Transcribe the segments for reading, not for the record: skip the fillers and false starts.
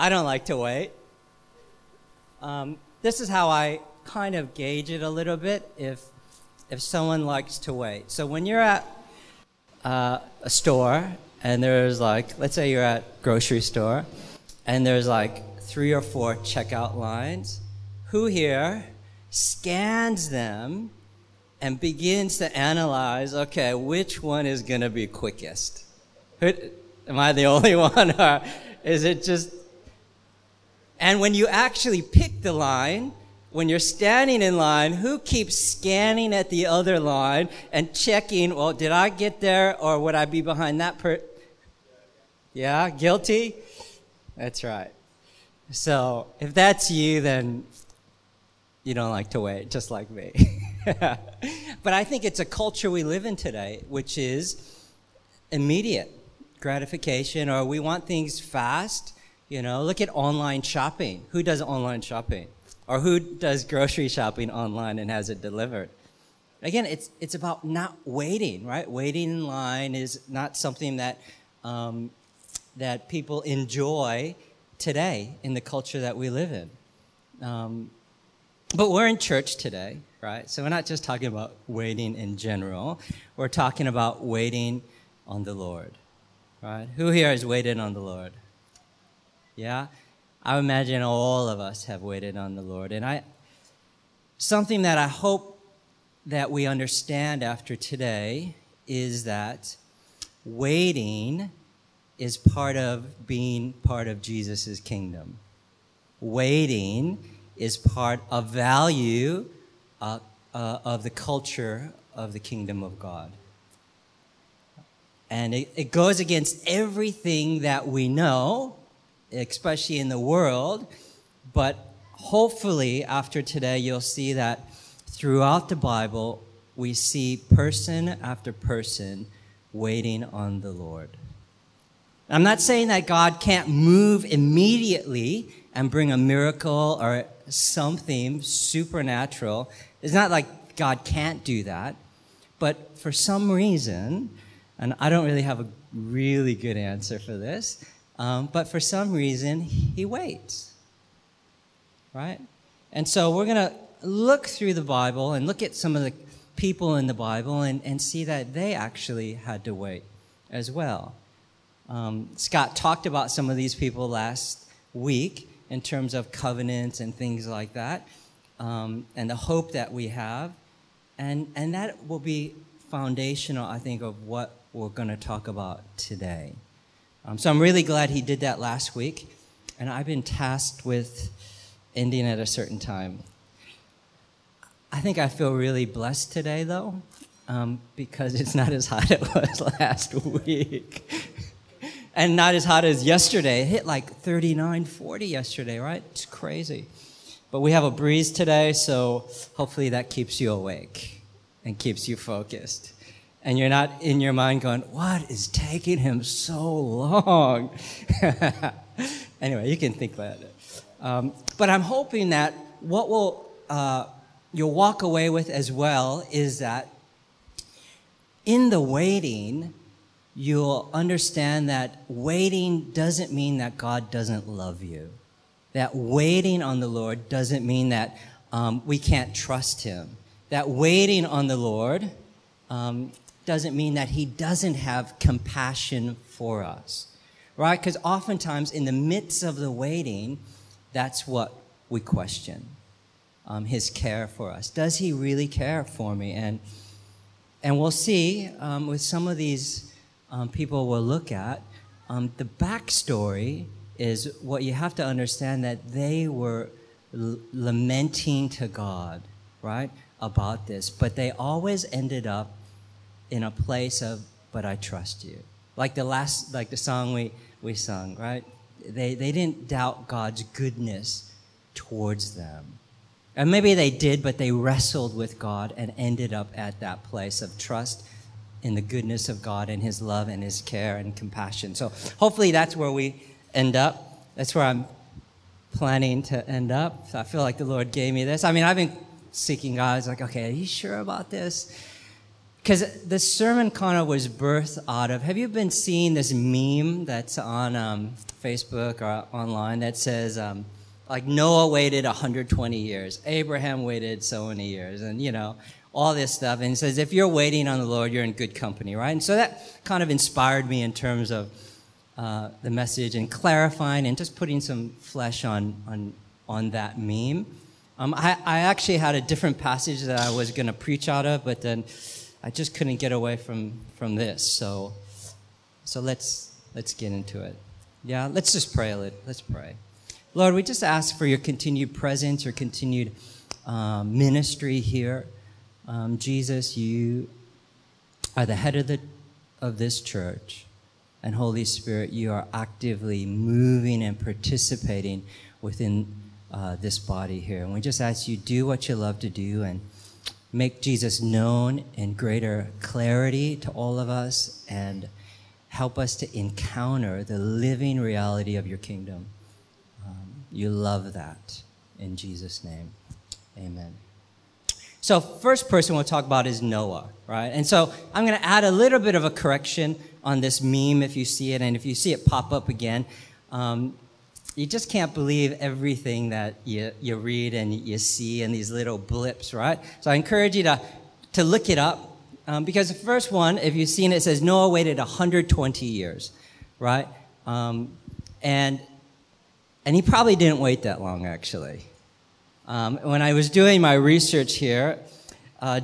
I don't like to wait. This is how I kind of gauge it a little bit, if someone likes to wait. So when you're at a store, and there's like, let's say you're at a grocery store, and there's like 3 or 4 checkout lines, who here scans them and begins to analyze, okay, which one is going to be quickest? Am I the only one, or is it just... And when you actually pick the line, when you're standing in line, who keeps scanning at the other line and checking, well, did I get there, or would I be behind that Yeah, guilty? That's right. So if that's you, then you don't like to wait, just like me. But I think it's a culture we live in today, which is immediate gratification, or we want things fast. You know, look at online shopping. Who does online shopping? Or who does grocery shopping online and has it delivered? Again, it's about not waiting, right? Waiting in line is not something that that people enjoy today in the culture that we live in. But we're in church today, right? So we're not just talking about waiting in general. We're talking about waiting on the Lord, right? Who here has waited on the Lord? Yeah? I imagine all of us have waited on the Lord. And something that I hope that we understand after today is that waiting is part of being part of Jesus' kingdom. Waiting is part of value of the culture of the kingdom of God. And it goes against everything that we know, especially in the world, but hopefully after today you'll see that throughout the Bible we see person after person waiting on the Lord. I'm not saying that God can't move immediately and bring a miracle or something supernatural. It's not like God can't do that, but for some reason, and I don't really have a really good answer for this, but for some reason, he waits, right? And so we're going to look through the Bible and look at some of the people in the Bible and see that they actually had to wait as well. Scott talked about some of these people last week in terms of covenants and things like that, and the hope that we have. And that will be foundational, I think, of what we're going to talk about today. So I'm really glad he did that last week, and I've been tasked with ending at a certain time. I think I feel really blessed today, though, because it's not as hot as it was last week, and not as hot as yesterday. It hit like 39, 40 yesterday, right? It's crazy. But we have a breeze today, so hopefully that keeps you awake and keeps you focused. And you're not in your mind going, what is taking him so long? Anyway, you can think about it. But I'm hoping that what you'll walk away with as well is that in the waiting, you'll understand that waiting doesn't mean that God doesn't love you. That waiting on the Lord doesn't mean that we can't trust him. That waiting on the Lord doesn't mean that he doesn't have compassion for us, right? Because oftentimes in the midst of the waiting, that's what we question, his care for us. Does he really care for me? And we'll see with some of these people we'll look at, the backstory is what you have to understand, that they were lamenting to God, right, about this. But they always ended up in a place of, but I trust you. Like the song we sung, right? They didn't doubt God's goodness towards them. And maybe they did, but they wrestled with God and ended up at that place of trust in the goodness of God and his love and his care and compassion. So hopefully that's where we end up. That's where I'm planning to end up. I feel like the Lord gave me this. I mean, I've been seeking God. It's like, okay, are you sure about this? Because the Sermon Kana was birthed out of, have you been seeing this meme that's on Facebook or online that says, like, Noah waited 120 years, Abraham waited so many years, and, you know, all this stuff. And it says, if you're waiting on the Lord, you're in good company, right? And so that kind of inspired me in terms of the message and clarifying and just putting some flesh on that meme. I actually had a different passage that I was going to preach out of, but then I just couldn't get away from this. So let's get into it. Yeah, let's just pray a little. Let's pray. Lord, we just ask for your continued presence, your continued ministry here. Jesus, you are the head of this church, and Holy Spirit, you are actively moving and participating within this body here. And we just ask you, do what you love to do and make Jesus known in greater clarity to all of us, and help us to encounter the living reality of your kingdom. You love that. In Jesus' name, amen. So first person we'll talk about is Noah, right? And so I'm going to add a little bit of a correction on this meme if you see it, and if you see it pop up again. You just can't believe everything that you read and you see in these little blips, right? So I encourage you to look it up, because the first one, if you've seen it, it says Noah waited 120 years, right? And he probably didn't wait that long, actually. When I was doing my research here,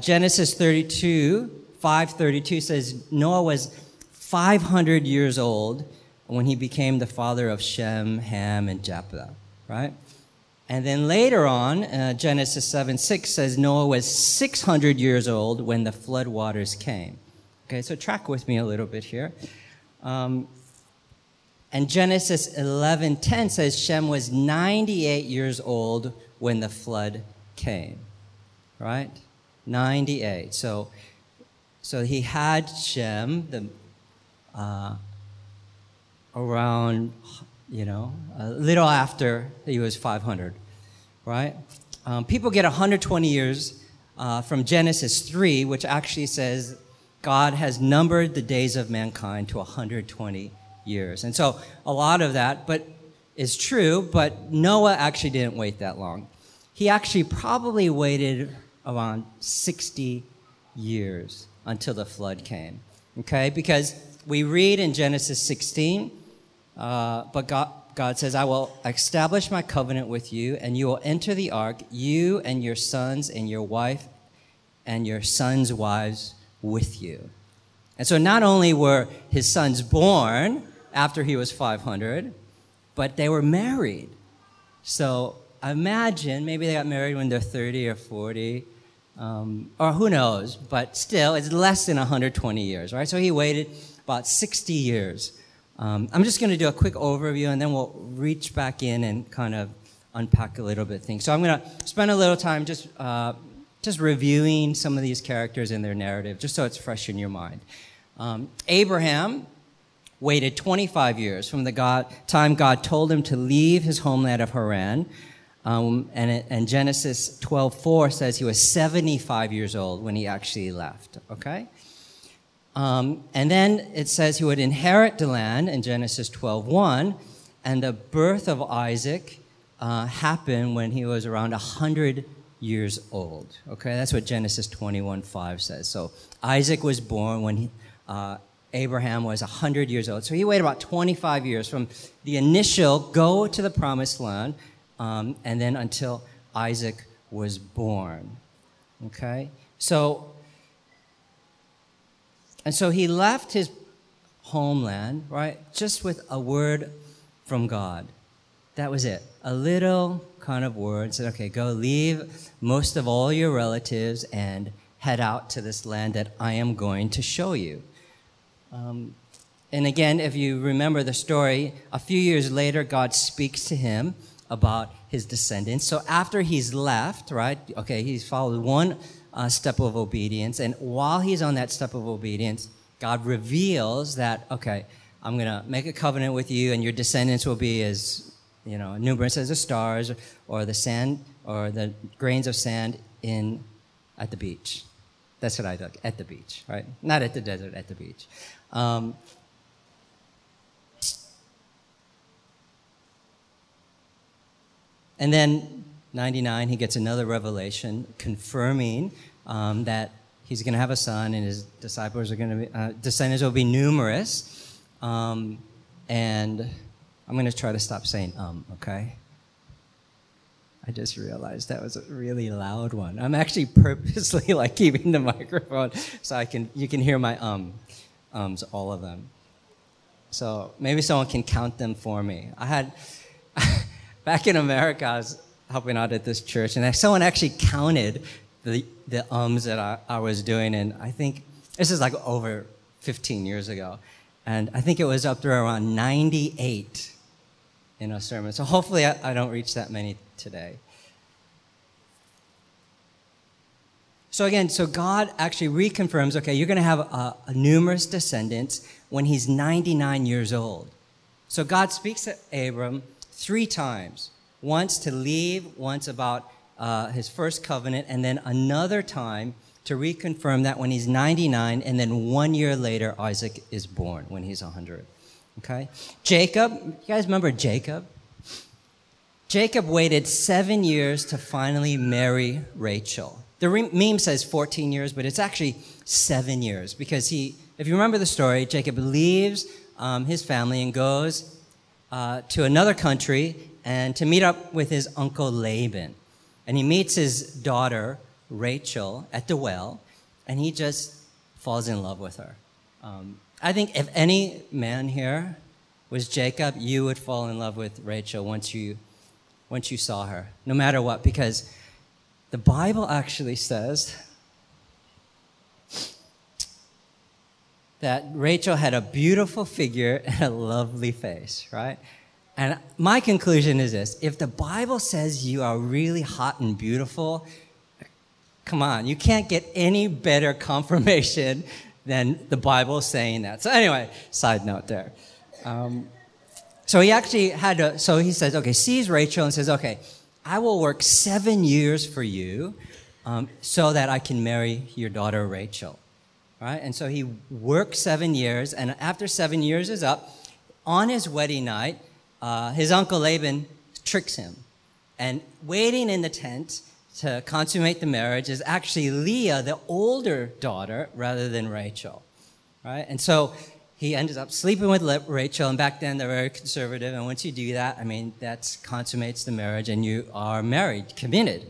Genesis 5:32 says Noah was 500 years old when he became the father of Shem, Ham, and Japheth, right? And then later on, Genesis 7:6 says Noah was 600 years old when the flood waters came. Okay, so track with me a little bit here. And Genesis 11:10 says Shem was 98 years old when the flood came, right? 98. So he had Shem around, a little after he was 500, right? People get 120 years from Genesis 3, which actually says God has numbered the days of mankind to 120 years. And so a lot of that, but is true, but Noah actually didn't wait that long. He actually probably waited around 60 years until the flood came, okay? Because we read in Genesis 16, but God says, I will establish my covenant with you, and you will enter the ark, you and your sons and your wife and your sons' wives with you. And so not only were his sons born after he was 500, but they were married. So imagine, maybe they got married when they're 30 or 40, or who knows, but still, it's less than 120 years, right? So he waited about 60 years. I'm just going to do a quick overview, and then we'll reach back in and kind of unpack a little bit things. So I'm going to spend a little time just reviewing some of these characters and their narrative, just so it's fresh in your mind. Abraham waited 25 years from the time God told him to leave his homeland of Haran. And Genesis 12:4 says he was 75 years old when he actually left, okay? And then it says he would inherit the land in Genesis 12:1, and the birth of Isaac happened when he was around 100 years old, okay? That's what Genesis 21:5 says. So Isaac was born when Abraham was 100 years old. So he waited about 25 years from the initial go to the promised land, and then until Isaac was born. Okay? So he left his homeland, right, just with a word from God. That was it. A little kind of word. Said, okay, go leave most of all your relatives and head out to this land that I am going to show you. And again, if you remember the story, a few years later, God speaks to him about his descendants. So after he's left, right, okay, he's followed one step of obedience. And while he's on that step of obedience, God reveals that, okay, I'm going to make a covenant with you, and your descendants will be as, numerous as the stars or the grains of sand at the beach. That's what I dug, at the beach, right? Not at the desert, at the beach. And then 99, he gets another revelation confirming that he's going to have a son, and his disciples are going to be, descendants will be numerous. And I'm going to try to stop saying okay? I just realized that was a really loud one. I'm actually purposely like keeping the microphone so you can hear my ums, all of them. So maybe someone can count them for me. I had back in America, I was helping out at this church, and someone actually counted the ums that I was doing, and I think this is like over 15 years ago, and I think it was up to around 98 in a sermon. So hopefully I don't reach that many today. So again, so God actually reconfirms, okay, you're going to have a numerous descendants when he's 99 years old. So God speaks to Abram three times, once to leave, once about his first covenant, and then another time to reconfirm that when he's 99, and then 1 year later, Isaac is born when he's 100. Okay? Jacob, you guys remember Jacob? Jacob waited 7 years to finally marry Rachel. The meme says 14 years, but it's actually 7 years because if you remember the story, Jacob leaves his family and goes to another country and to meet up with his uncle Laban. And he meets his daughter, Rachel, at the well, and he just falls in love with her. I think if any man here was Jacob, you would fall in love with Rachel once you saw her, no matter what, because the Bible actually says that Rachel had a beautiful figure and a lovely face, right? And my conclusion is this: if the Bible says you are really hot and beautiful, come on, you can't get any better confirmation than the Bible saying that. So anyway, side note there. So he actually had to, so he says, okay, sees Rachel and says, okay, I will work 7 years for you so that I can marry your daughter Rachel, right? And so he worked 7 years, and after 7 years is up, on his wedding night, his uncle Laban tricks him. And waiting in the tent to consummate the marriage is actually Leah, the older daughter, rather than Rachel, right? And so he ended up sleeping with Rachel, and back then they're very conservative, and once you do that, I mean, that consummates the marriage, and you are married, committed.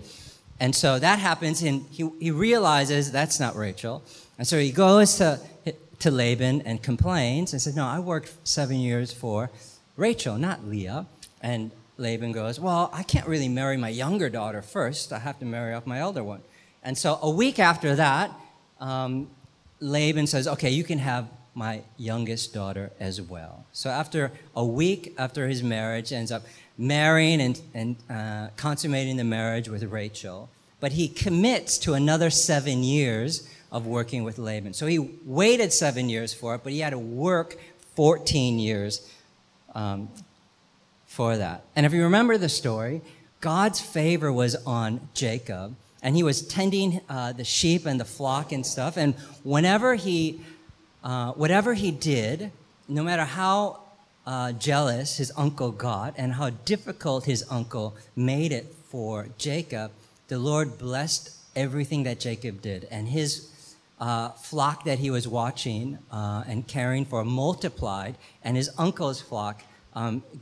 And so that happens, and he realizes that's not Rachel, and so he goes to Laban and complains and says, no, I worked 7 years for Rachel, not Leah. And Laban goes, well, I can't really marry my younger daughter first, I have to marry off my elder one. And so a week after that, Laban says, okay, you can have my youngest daughter as well. So after a week after his marriage, ends up marrying and consummating the marriage with Rachel, but he commits to another 7 years of working with Laban. So he waited 7 years for it, but he had to work 14 years for that. And if you remember the story, God's favor was on Jacob, and he was tending the sheep and the flock and stuff, and whenever he whatever he did, no matter how jealous his uncle got and how difficult his uncle made it for Jacob, the Lord blessed everything that Jacob did. And his flock that he was watching and caring for multiplied, and his uncle's flock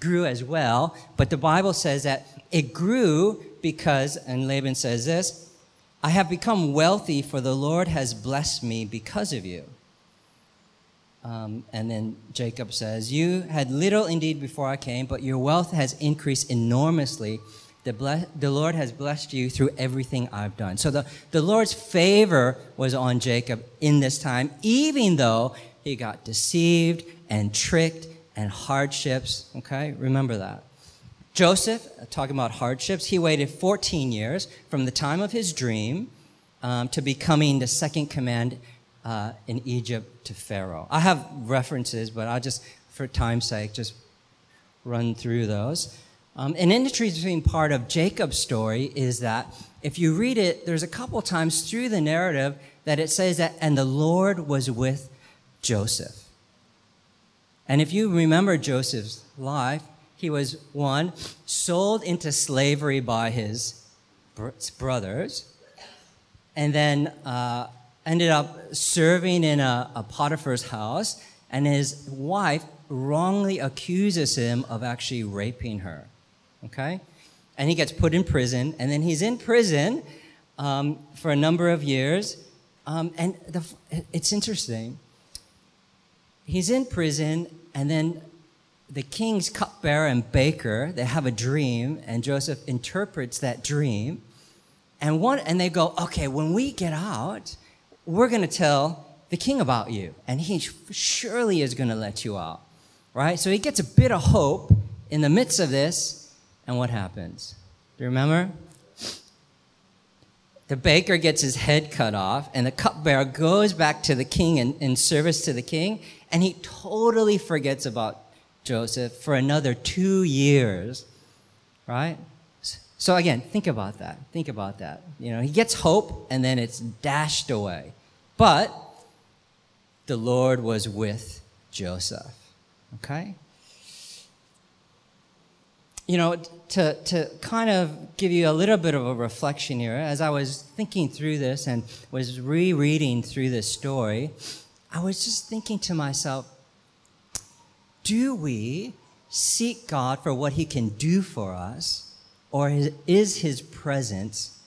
grew as well. But the Bible says that it grew because, and Laban says this, I have become wealthy, for the Lord has blessed me because of you. And then Jacob says, you had little indeed before I came, but your wealth has increased enormously. The Lord has blessed you through everything I've done. So the Lord's favor was on Jacob in this time, even though he got deceived and tricked and hardships. Okay, remember that. Joseph, talking about hardships, he waited 14 years from the time of his dream to becoming the second command in Egypt to Pharaoh. I have references, but I'll just, for time's sake, just run through those. An interesting part of Jacob's story is that if you read it, there's a couple times through the narrative that it says that, and the Lord was with Joseph. And if you remember Joseph's life, he was, one, sold into slavery by his brothers, and then ended up serving in a Potiphar's house, and his wife wrongly accuses him of actually raping her, okay? And he gets put in prison, and then he's in prison for a number of years, and it's interesting. He's in prison, and then the king's cupbearer and baker, they have a dream, and Joseph interprets that dream. And they go, okay, when we get out, we're going to tell the king about you, and he surely is going to let you out, right? So he gets a bit of hope in the midst of this, and what happens? Do you remember? The baker gets his head cut off, and the cupbearer goes back to the king in service to the king, and he totally forgets about Joseph for another 2 years, right? So again, think about that. Think about that. You know, he gets hope, and then it's dashed away. But the Lord was with Joseph, okay? You know, to kind of give you a little bit of a reflection here, as I was thinking through this and was rereading through this story, I was just thinking to myself, do we seek God for what he can do for us, or is his presence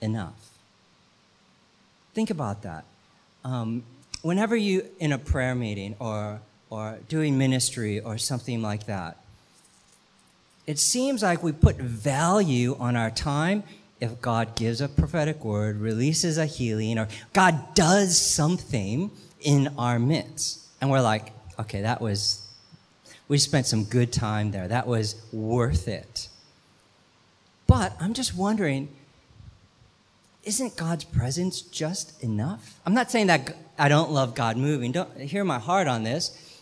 enough? Think about that. Whenever you in a prayer meeting or doing ministry or something like that, it seems like we put value on our time if God gives a prophetic word, releases a healing, or God does something in our midst. And we're like, okay, we spent some good time there. That was worth it. But I'm just wondering, isn't God's presence just enough? I'm not saying that I don't love God moving. Don't hear my heart on this.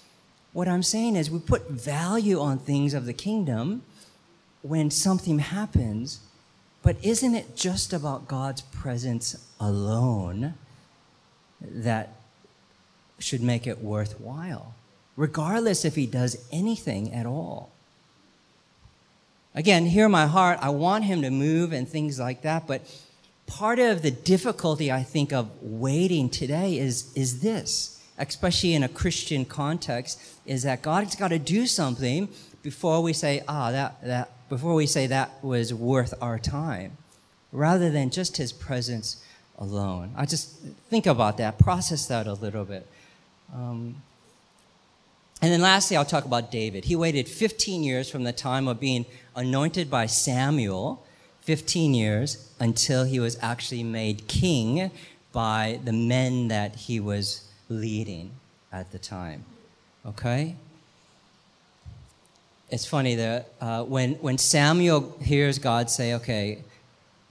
What I'm saying is we put value on things of the kingdom when something happens, but isn't it just about God's presence alone that should make it worthwhile, regardless if he does anything at all? Again, hear my heart. I want him to move and things like that, but part of the difficulty I think of waiting today is this, especially in a Christian context, is that God's got to do something before we say, before we say that was worth our time, rather than just his presence alone. I just think about that, process that a little bit. And then lastly, I'll talk about David. He waited 15 years from the time of being anointed by Samuel, 15 years, until he was actually made king by the men that he was leading at the time, okay? It's funny that when Samuel hears God say, okay,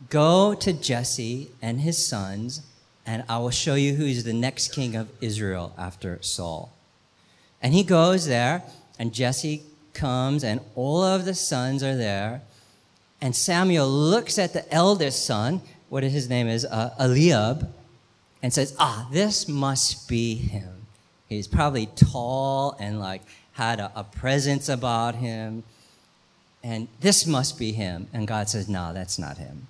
go to Jesse and his sons, and I will show you who is the next king of Israel after Saul. And he goes there, and Jesse comes, and all of the sons are there. And Samuel looks at the eldest son, what his name is, Eliab, and says, this must be him. He's probably tall and had a presence about him. And this must be him. And God says, no, that's not him.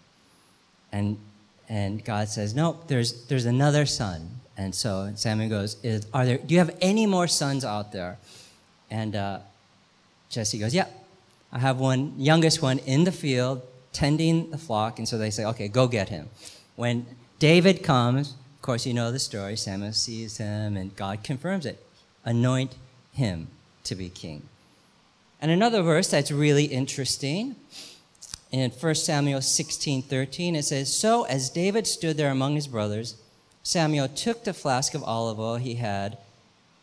And God says, nope, there's another son. And so Samuel goes, do you have any more sons out there? And Jesse goes, yeah, I have one, youngest one in the field, tending the flock. And so they say, okay, go get him. When David comes, of course, you know the story. Samuel sees him, and God confirms it. Anoint him to be king. And another verse that's really interesting, in 1 Samuel 16:13, it says, so as David stood there among his brothers, Samuel took the flask of olive oil he had,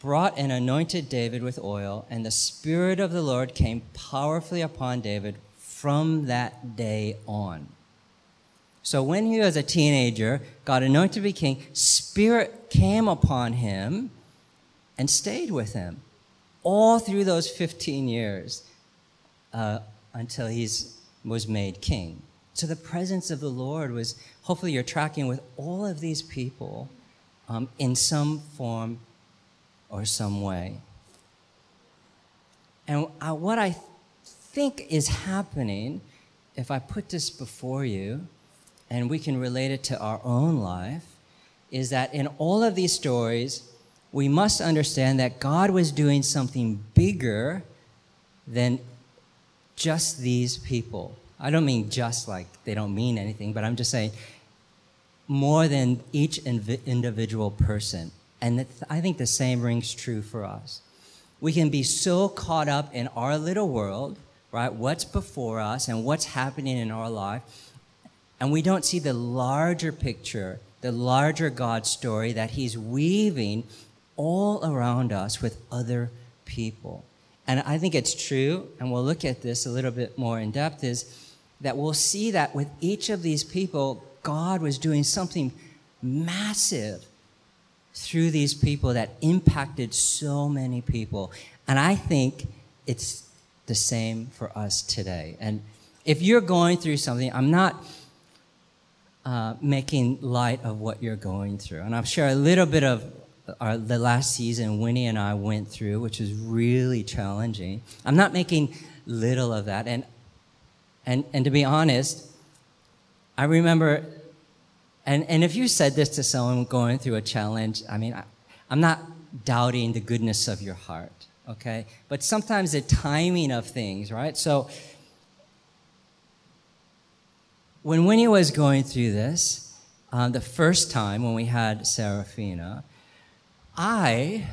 brought and anointed David with oil, and the Spirit of the Lord came powerfully upon David from that day on. So when he was a teenager, God anointed to be king, Spirit came upon him and stayed with him all through those 15 years until he was made king. So the presence of the Lord was, hopefully you're tracking with all of these people in some form or some way. And what I think is happening, if I put this before you, and we can relate it to our own life, is that in all of these stories, we must understand that God was doing something bigger than just these people. I don't mean just like they don't mean anything, but I'm just saying more than each individual person. And I think the same rings true for us. We can be so caught up in our little world, right? What's before us and what's happening in our life. And we don't see the larger picture, the larger God story that he's weaving all around us with other people. And I think it's true, and we'll look at this a little bit more in depth, is that we'll see that with each of these people, God was doing something massive through these people that impacted so many people. And I think it's the same for us today. And if you're going through something, I'm not making light of what you're going through. And I'll share a little bit of the last season Winnie and I went through, which was really challenging. I'm not making little of that. And to be honest, I remember, and if you said this to someone going through a challenge, I mean, I'm not doubting the goodness of your heart, okay? But sometimes the timing of things, right? So when Winnie was going through this, the first time when we had Serafina, I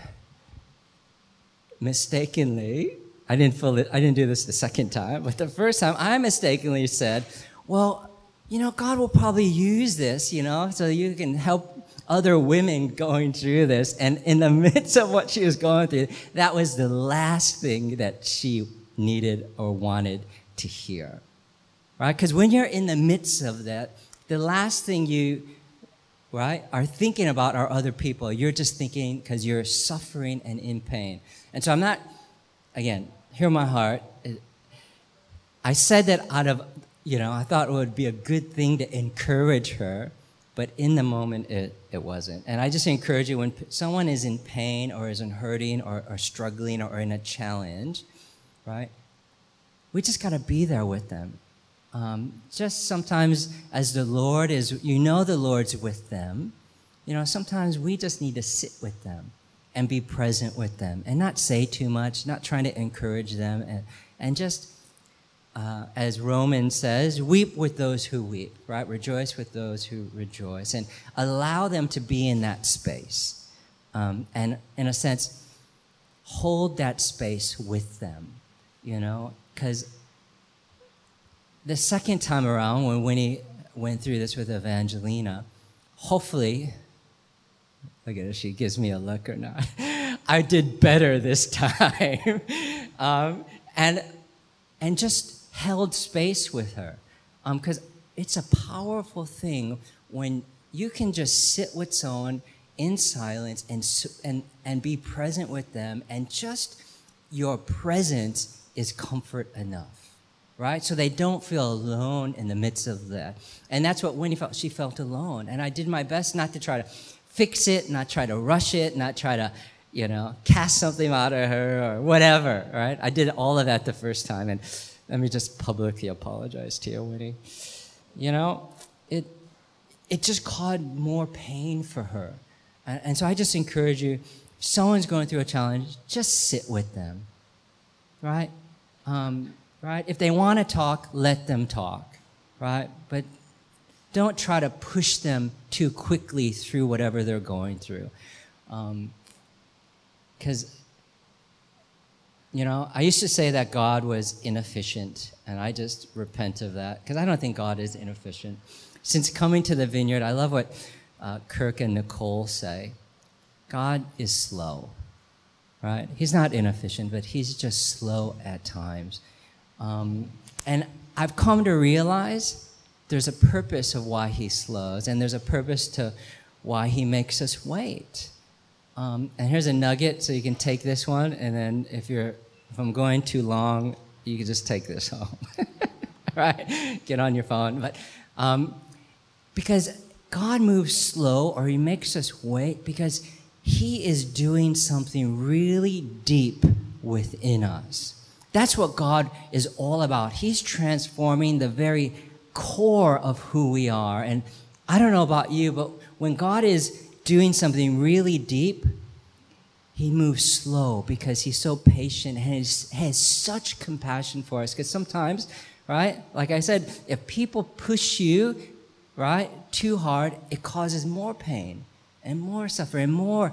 mistakenly, I didn't do this the second time, but the first time I mistakenly said, well, you know, God will probably use this, you know, so you can help other women going through this. And in the midst of what she was going through, that was the last thing that she needed or wanted to hear, right? Because when you're in the midst of that, the last thing you, right, are thinking about are other people. You're just thinking because you're suffering and in pain. And so I'm not, again, hear my heart. I said that out of... You know, I thought it would be a good thing to encourage her, but in the moment, it wasn't. And I just encourage you, when someone is in pain or isn't hurting or struggling or in a challenge, right, we just got to be there with them. Just sometimes as the Lord is, you know the Lord's with them, you know, sometimes we just need to sit with them and be present with them and not say too much, not trying to encourage them and just... as Romans says, weep with those who weep, right? Rejoice with those who rejoice, and allow them to be in that space. And in a sense, hold that space with them, you know? Because the second time around when Winnie went through this with Evangelina, hopefully, look at if she gives me a look or not, I did better this time. And just held space with her. Because it's a powerful thing when you can just sit with someone in silence and be present with them, and just your presence is comfort enough, right? So they don't feel alone in the midst of that. And that's what Winnie felt. She felt alone. And I did my best not to try to fix it, not try to rush it, not try to, you know, cast something out of her or whatever, right? I did all of that the first time, and let me just publicly apologize to you, Winnie. You know, it just caused more pain for her. And so I just encourage you, if someone's going through a challenge, just sit with them, right? Right? If they want to talk, let them talk, right? But don't try to push them too quickly through whatever they're going through. Because, you know, I used to say that God was inefficient, and I just repent of that, because I don't think God is inefficient. Since coming to the Vineyard, I love what Kirk and Nicole say. God is slow, right? He's not inefficient, but he's just slow at times. And I've come to realize there's a purpose of why he slows, and there's a purpose to why he makes us wait. And here's a nugget, so you can take this one, and then if I'm going too long, you can just take this home, right? Get on your phone, but because God moves slow or he makes us wait because he is doing something really deep within us. That's what God is all about. He's transforming the very core of who we are. And I don't know about you, but when God is doing something really deep, he moves slow because he's so patient and has such compassion for us. Because sometimes, right, like I said, if people push you, right, too hard, it causes more pain and more suffering and more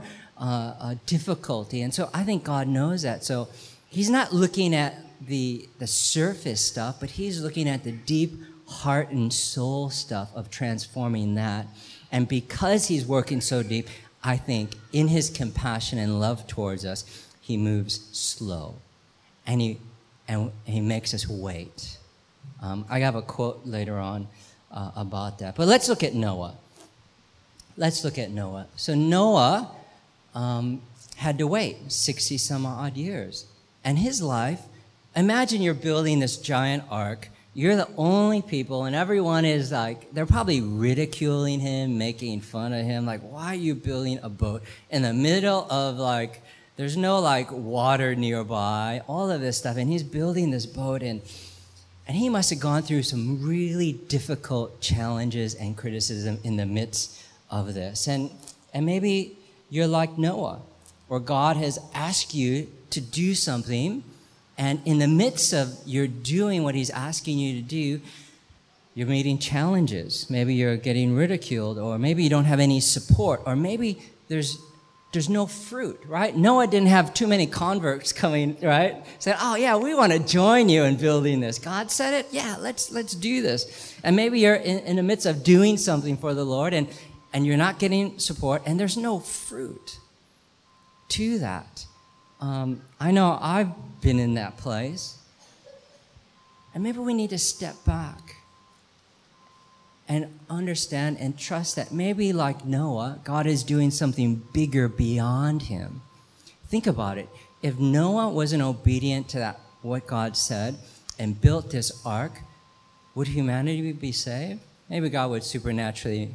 difficulty. And so I think God knows that. So he's not looking at the surface stuff, but he's looking at the deep heart and soul stuff of transforming that. And because he's working so deep, I think in his compassion and love towards us, he moves slow, and he makes us wait. I have a quote later on about that, but let's look at Noah. So Noah had to wait 60 some odd years, and his life. Imagine you're building this giant ark. You're the only people, and everyone is like, they're probably ridiculing him, making fun of him. Like, why are you building a boat in the middle of, like, there's no, like, water nearby, all of this stuff. And he's building this boat, and he must have gone through some really difficult challenges and criticism in the midst of this. And maybe you're like Noah, or God has asked you to do something, and in the midst of you're doing what he's asking you to do, you're meeting challenges. Maybe you're getting ridiculed, or maybe you don't have any support, or maybe there's no fruit, right? Noah didn't have too many converts coming, right? Said, oh yeah, we want to join you in building this. God said it, yeah, let's do this. And maybe you're in the midst of doing something for the Lord, and you're not getting support, and there's no fruit to that. I know I've been in that place. And maybe we need to step back and understand and trust that maybe, like Noah, God is doing something bigger beyond him. Think about it. If Noah wasn't obedient to that, what God said, and built this ark, would humanity be saved? Maybe God would supernaturally,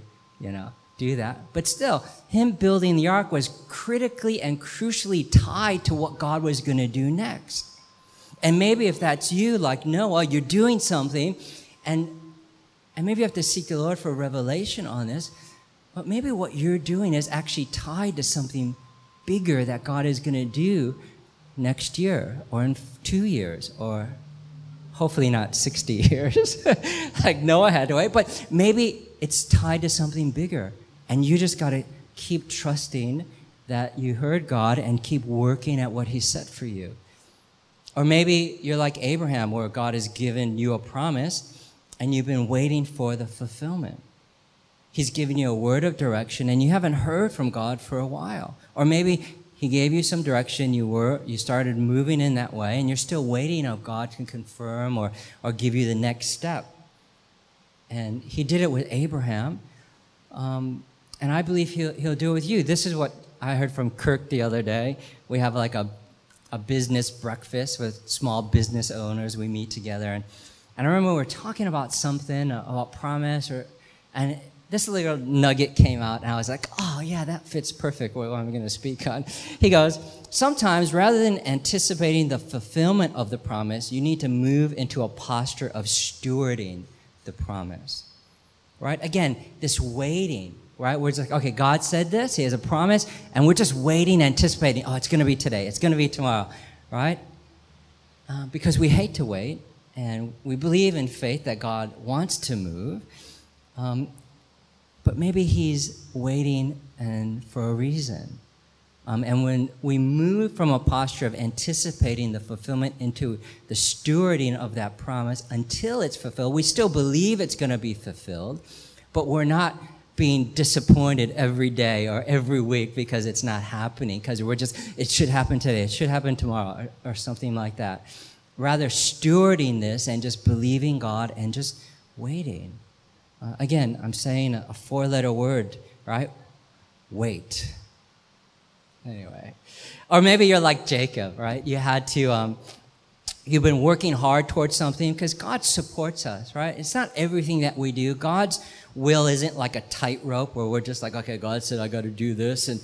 do that. But still, him building the ark was critically and crucially tied to what God was going to do next. And maybe if that's you, like Noah, you're doing something, and maybe you have to seek the Lord for revelation on this, but maybe what you're doing is actually tied to something bigger that God is going to do next year, or in 2 years, or hopefully not 60 years, like Noah had to wait, but maybe it's tied to something bigger. And you just got to keep trusting that you heard God and keep working at what he set for you. Or maybe you're like Abraham, where God has given you a promise and you've been waiting for the fulfillment. He's given you a word of direction and you haven't heard from God for a while. Or maybe he gave you some direction, you started moving in that way, and you're still waiting on God to confirm or give you the next step. And he did it with Abraham, and I believe he'll do it with you. This is what I heard from Kirk the other day. We have like a business breakfast with small business owners. We meet together, and I remember we were talking about something, about promise, and this little nugget came out, and I was like, oh yeah, that fits perfect with what I'm going to speak on. He goes, sometimes rather than anticipating the fulfillment of the promise, you need to move into a posture of stewarding the promise, right? Again, this waiting, right? We're just like, okay, God said this, he has a promise, and we're just waiting, anticipating, oh, it's going to be today, it's going to be tomorrow, right? Because we hate to wait, and we believe in faith that God wants to move, but maybe he's waiting and for a reason. And when we move from a posture of anticipating the fulfillment into the stewarding of that promise until it's fulfilled, we still believe it's going to be fulfilled, but we're not being disappointed every day or every week because it's not happening, because we're just, it should happen today, it should happen tomorrow, or something like that. Rather, stewarding this and just believing God and just waiting. Again, I'm saying a four-letter word, right? Wait. Anyway, or maybe you're like Jacob, right? You had to you've been working hard towards something, because God supports us, right? It's not everything that we do. God's will isn't like a tightrope where we're just like, okay, God said I got to do this, and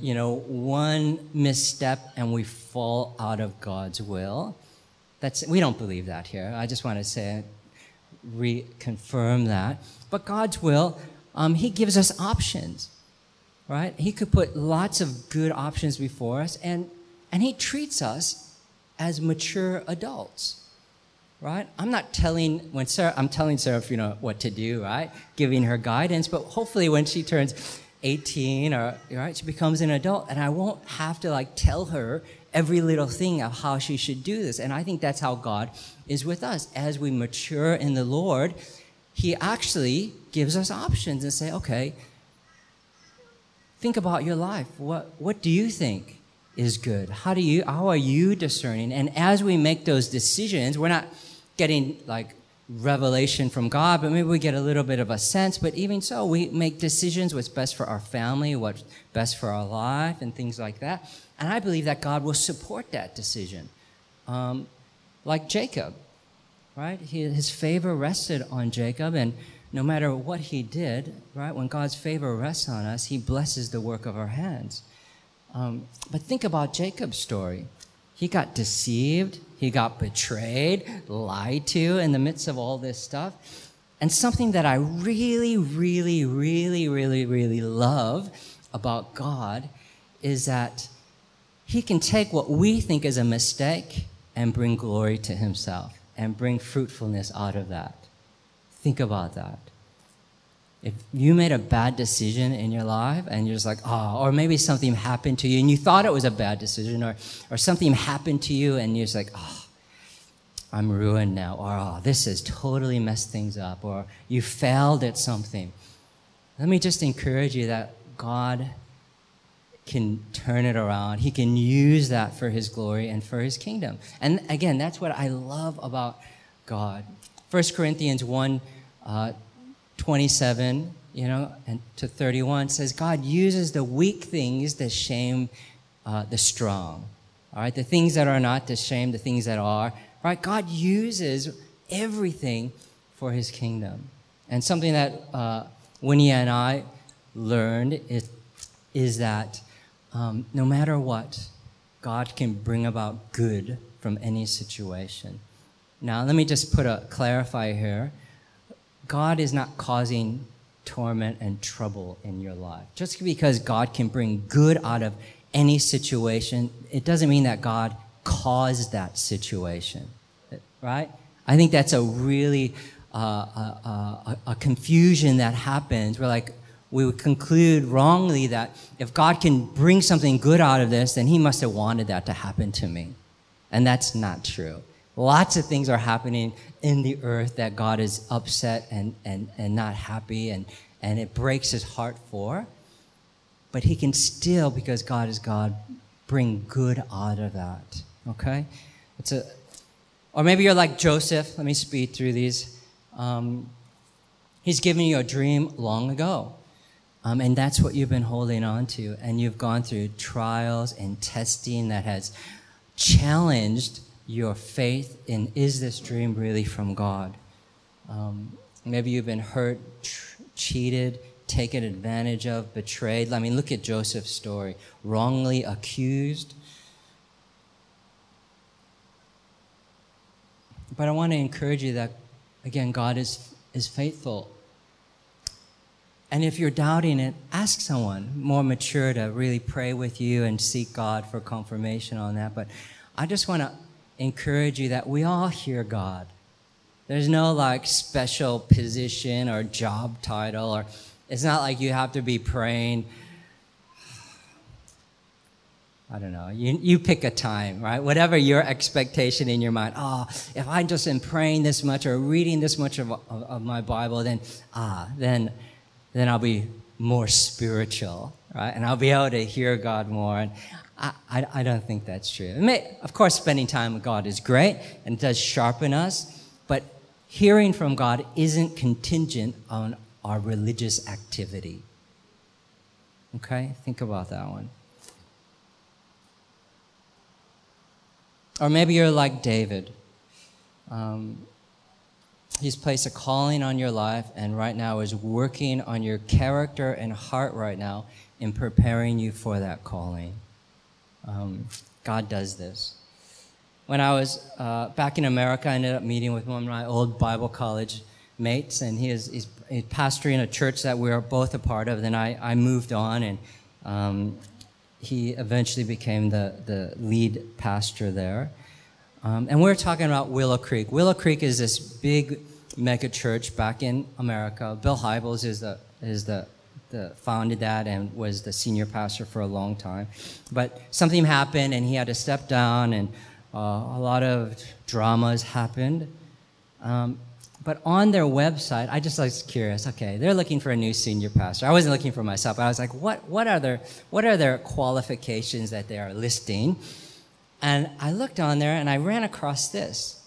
you know, one misstep and we fall out of God's will. That's, we don't believe that here. I just want to say, reconfirm that. But God's will, He gives us options, right? He could put lots of good options before us, and He treats us as mature adults, right? I'm telling Serafina what to do, right? Giving her guidance, but hopefully when she turns 18 or, right, she becomes an adult, and I won't have to like tell her every little thing of how she should do this. And I think that's how God is with us. As we mature in the Lord, He actually gives us options and say, okay, think about your life. What do you think is good? How are you discerning? And as we make those decisions, we're not getting like revelation from God, but maybe we get a little bit of a sense. But even so, we make decisions, what's best for our family, what's best for our life, and things like that. And I believe that God will support that decision. Like Jacob, right? His favor rested on Jacob, and no matter what he did, right, when God's favor rests on us, He blesses the work of our hands. But think about Jacob's story. He got deceived. He got betrayed, lied to in the midst of all this stuff. And something that I really, really, really, really, really love about God is that He can take what we think is a mistake and bring glory to Himself and bring fruitfulness out of that. Think about that. If you made a bad decision in your life and you're just like, oh, or maybe something happened to you and you thought it was a bad decision, or something happened to you and you're just like, oh, I'm ruined now, or oh, this has totally messed things up, or you failed at something. Let me just encourage you that God can turn it around. He can use that for His glory and for His kingdom. And again, that's what I love about God. 1 Corinthians 1, 27, and to 31 says God uses the weak things to shame the strong. All right, the things that are not to shame the things that are. Right, God uses everything for His kingdom. And something that Winnie and I learned is that no matter what, God can bring about good from any situation. Now, let me just put a clarifier here. God is not causing torment and trouble in your life. Just because God can bring good out of any situation, it doesn't mean that God caused that situation, right? I think that's a really a confusion that happens. We're like, we would conclude wrongly that if God can bring something good out of this, then He must have wanted that to happen to me. And that's not true. Lots of things are happening in the earth that God is upset and not happy, and it breaks His heart for. But He can still, because God is God, bring good out of that. Okay? Or maybe you're like Joseph. Let me speed through these. He's given you a dream long ago. And that's what you've been holding on to. And you've gone through trials and testing that has challenged your faith in, is this dream really from God? Maybe you've been hurt, cheated, taken advantage of, betrayed. I mean, look at Joseph's story. Wrongly accused. But I want to encourage you that, again, God is faithful. And if you're doubting it, ask someone more mature to really pray with you and seek God for confirmation on that. But I just want to encourage you that we all hear God. There's no like special position or job title, or it's not like you have to be praying. I don't know. You pick a time, right? Whatever your expectation in your mind. Oh, if I just am praying this much or reading this much of my Bible, then I'll be more spiritual, right? And I'll be able to hear God more. And I don't think that's true. Of course, spending time with God is great and does sharpen us, but hearing from God isn't contingent on our religious activity. Okay? Think about that one. Or maybe you're like David. He's placed a calling on your life and right now is working on your character and heart right now in preparing you for that calling. God does this. When I was back in America, I ended up meeting with one of my old Bible college mates, and he's pastoring a church that we were both a part of. Then I moved on, and he eventually became the lead pastor there. And we're talking about Willow Creek. Willow Creek is this big mega church back in America. Bill Hybels founded that and was the senior pastor for a long time. But something happened, and he had to step down, and a lot of dramas happened. But on their website, I just was curious. Okay, they're looking for a new senior pastor. I wasn't looking for myself. But I was like, what are their qualifications that they are listing? And I looked on there, and I ran across this.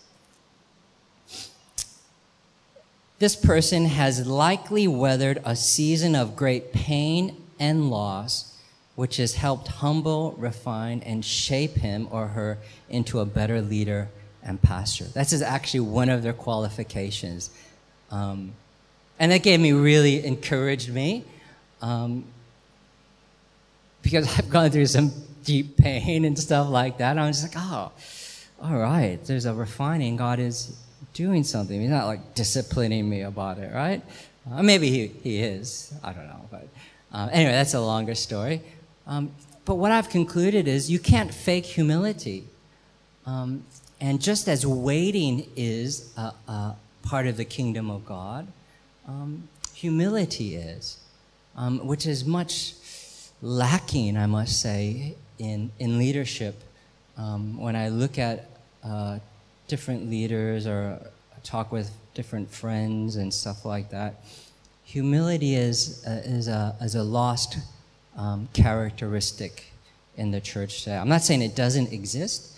This person has likely weathered a season of great pain and loss, which has helped humble, refine, and shape him or her into a better leader and pastor. That is actually one of their qualifications. And that encouraged me, because I've gone through some deep pain and stuff like that. I'm just like, oh, all right, there's a refining. God is doing something. He's not like disciplining me about it, right? Maybe he is. I don't know. But anyway, that's a longer story. But what I've concluded is you can't fake humility. And just as waiting is a part of the kingdom of God, humility is, which is much lacking, I must say, in leadership. When I look at different leaders or talk with different friends and stuff like that, humility is a lost characteristic in the church today. I'm not saying it doesn't exist,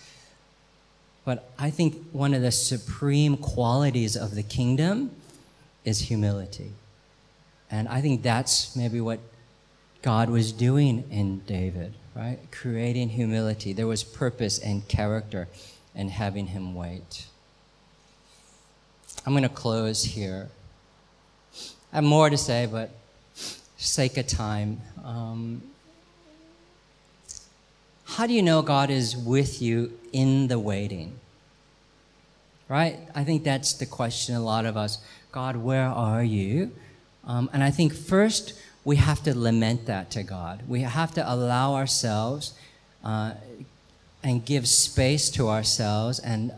but I think one of the supreme qualities of the kingdom is humility. And I think that's maybe what God was doing in David, right? Creating humility. There was purpose and character in having him wait. I'm going to close here. I have more to say, but for sake of time. How do you know God is with you in the waiting? Right? I think that's the question a lot of us. God, where are you? And I think first, we have to lament that to God. We have to allow ourselves and give space to ourselves and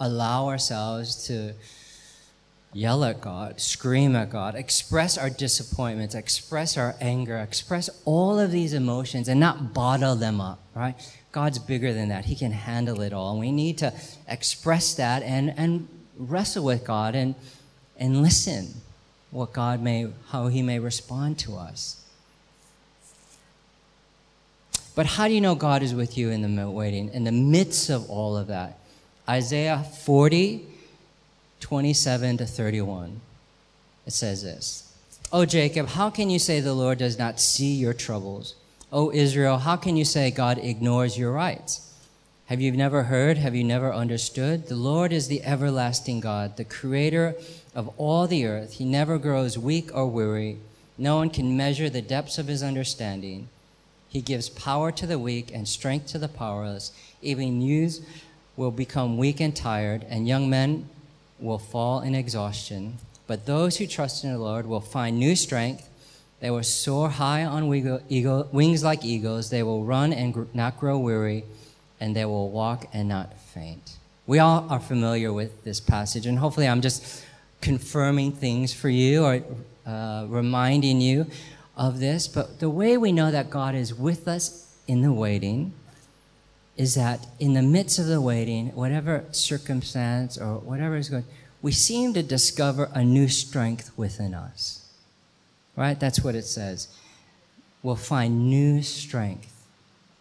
allow ourselves to yell at God, scream at God, express our disappointments, express our anger, express all of these emotions and not bottle them up, right? God's bigger than that. He can handle it all. And we need to express that and wrestle with God and listen. What God how he may respond to us. But how do you know God is with you in the waiting, in the midst of all of that? Isaiah 40:27-31. It says this. O Jacob, how can you say the Lord does not see your troubles? O Israel, how can you say God ignores your rights? Have you never heard? Have you never understood? The Lord is the everlasting God, the creator of all the earth. He never grows weak or weary. No one can measure the depths of his understanding. He gives power to the weak and strength to the powerless. Even youths will become weak and tired, and young men will fall in exhaustion. But those who trust in the Lord will find new strength. They will soar high on wings like eagles. They will run and not grow weary. And they will walk and not faint. We all are familiar with this passage, and hopefully I'm just confirming things for you or reminding you of this. But the way we know that God is with us in the waiting is that in the midst of the waiting, whatever circumstance or whatever is going, we seem to discover a new strength within us. Right? That's what it says. We'll find new strength.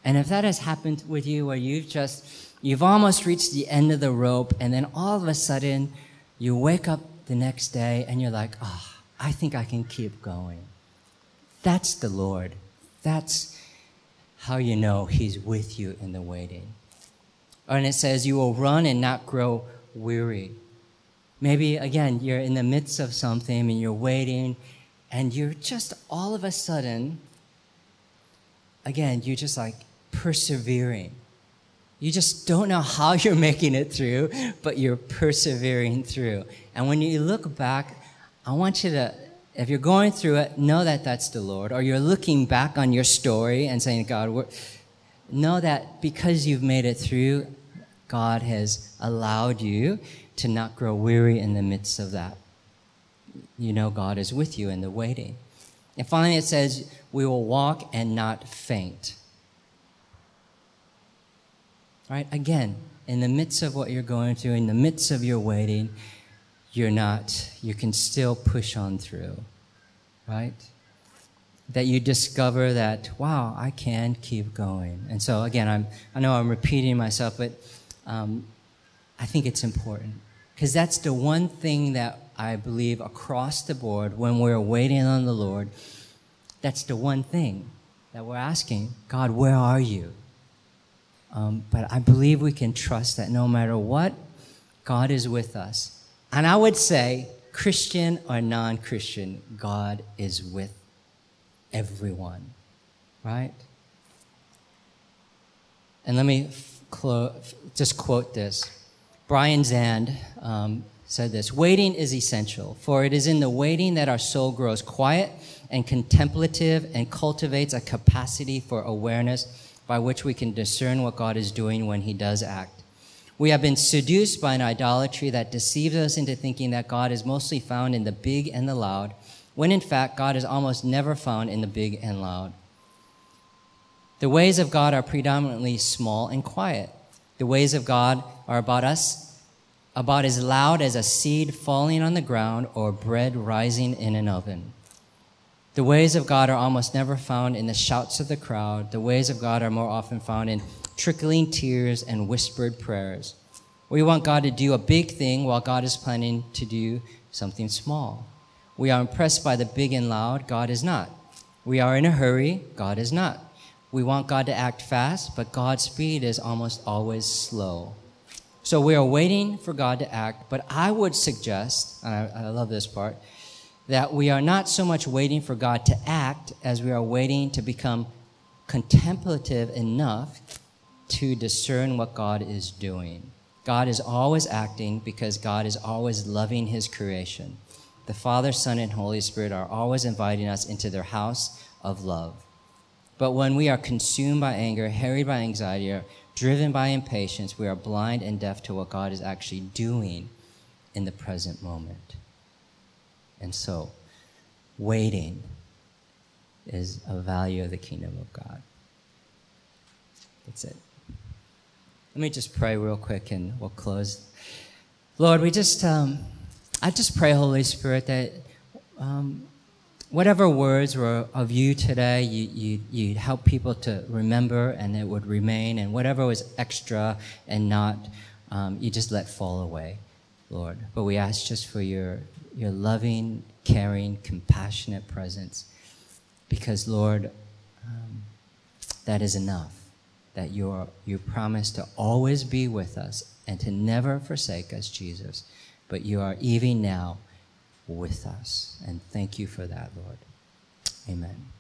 And if that has happened with you where you've almost reached the end of the rope and then all of a sudden you wake up the next day and you're like, oh, I think I can keep going. That's the Lord. That's how you know he's with you in the waiting. And it says, you will run and not grow weary. Maybe, again, you're in the midst of something and you're waiting and you're just all of a sudden, again, you're just like persevering. You just don't know how you're making it through, but you're persevering through. And when you look back, I want you to, if you're going through it, know that that's the Lord. Or you're looking back on your story and saying, God, know that because you've made it through, God has allowed you to not grow weary in the midst of that. You know God is with you in the waiting. And finally it says, we will walk and not faint. Right? Again, in the midst of what you're going through, in the midst of your waiting, you can still push on through, right? That you discover that, wow, I can keep going. And so again, I know I'm repeating myself, but I think it's important because that's the one thing that I believe across the board when we're waiting on the Lord, that's the one thing that we're asking, God, where are you? But I believe we can trust that no matter what, God is with us. And I would say, Christian or non-Christian, God is with everyone, right? And let me just quote this. Brian Zand said this, waiting is essential, for it is in the waiting that our soul grows quiet and contemplative and cultivates a capacity for awareness by which we can discern what God is doing when he does act. We have been seduced by an idolatry that deceives us into thinking that God is mostly found in the big and the loud, when in fact, God is almost never found in the big and loud. The ways of God are predominantly small and quiet. The ways of God are about us, about as loud as a seed falling on the ground or bread rising in an oven. The ways of God are almost never found in the shouts of the crowd. The ways of God are more often found in trickling tears and whispered prayers. We want God to do a big thing while God is planning to do something small. We are impressed by the big and loud. God is not. We are in a hurry. God is not. We want God to act fast, but God's speed is almost always slow. So we are waiting for God to act, but I would suggest, and I love this part, that we are not so much waiting for God to act as we are waiting to become contemplative enough to discern what God is doing. God is always acting because God is always loving his creation. The Father, Son, and Holy Spirit are always inviting us into their house of love. But when we are consumed by anger, harried by anxiety, or driven by impatience, we are blind and deaf to what God is actually doing in the present moment. And so, waiting is a value of the kingdom of God. That's it. Let me just pray real quick and we'll close. Lord, I just pray, Holy Spirit, that whatever words were of you today, you'd help people to remember and it would remain. And whatever was extra and not, you just let fall away, Lord. But we ask just for your loving, caring, compassionate presence. Because, Lord, that is enough. That you promise to always be with us and to never forsake us, Jesus. But you are even now with us. And thank you for that, Lord. Amen.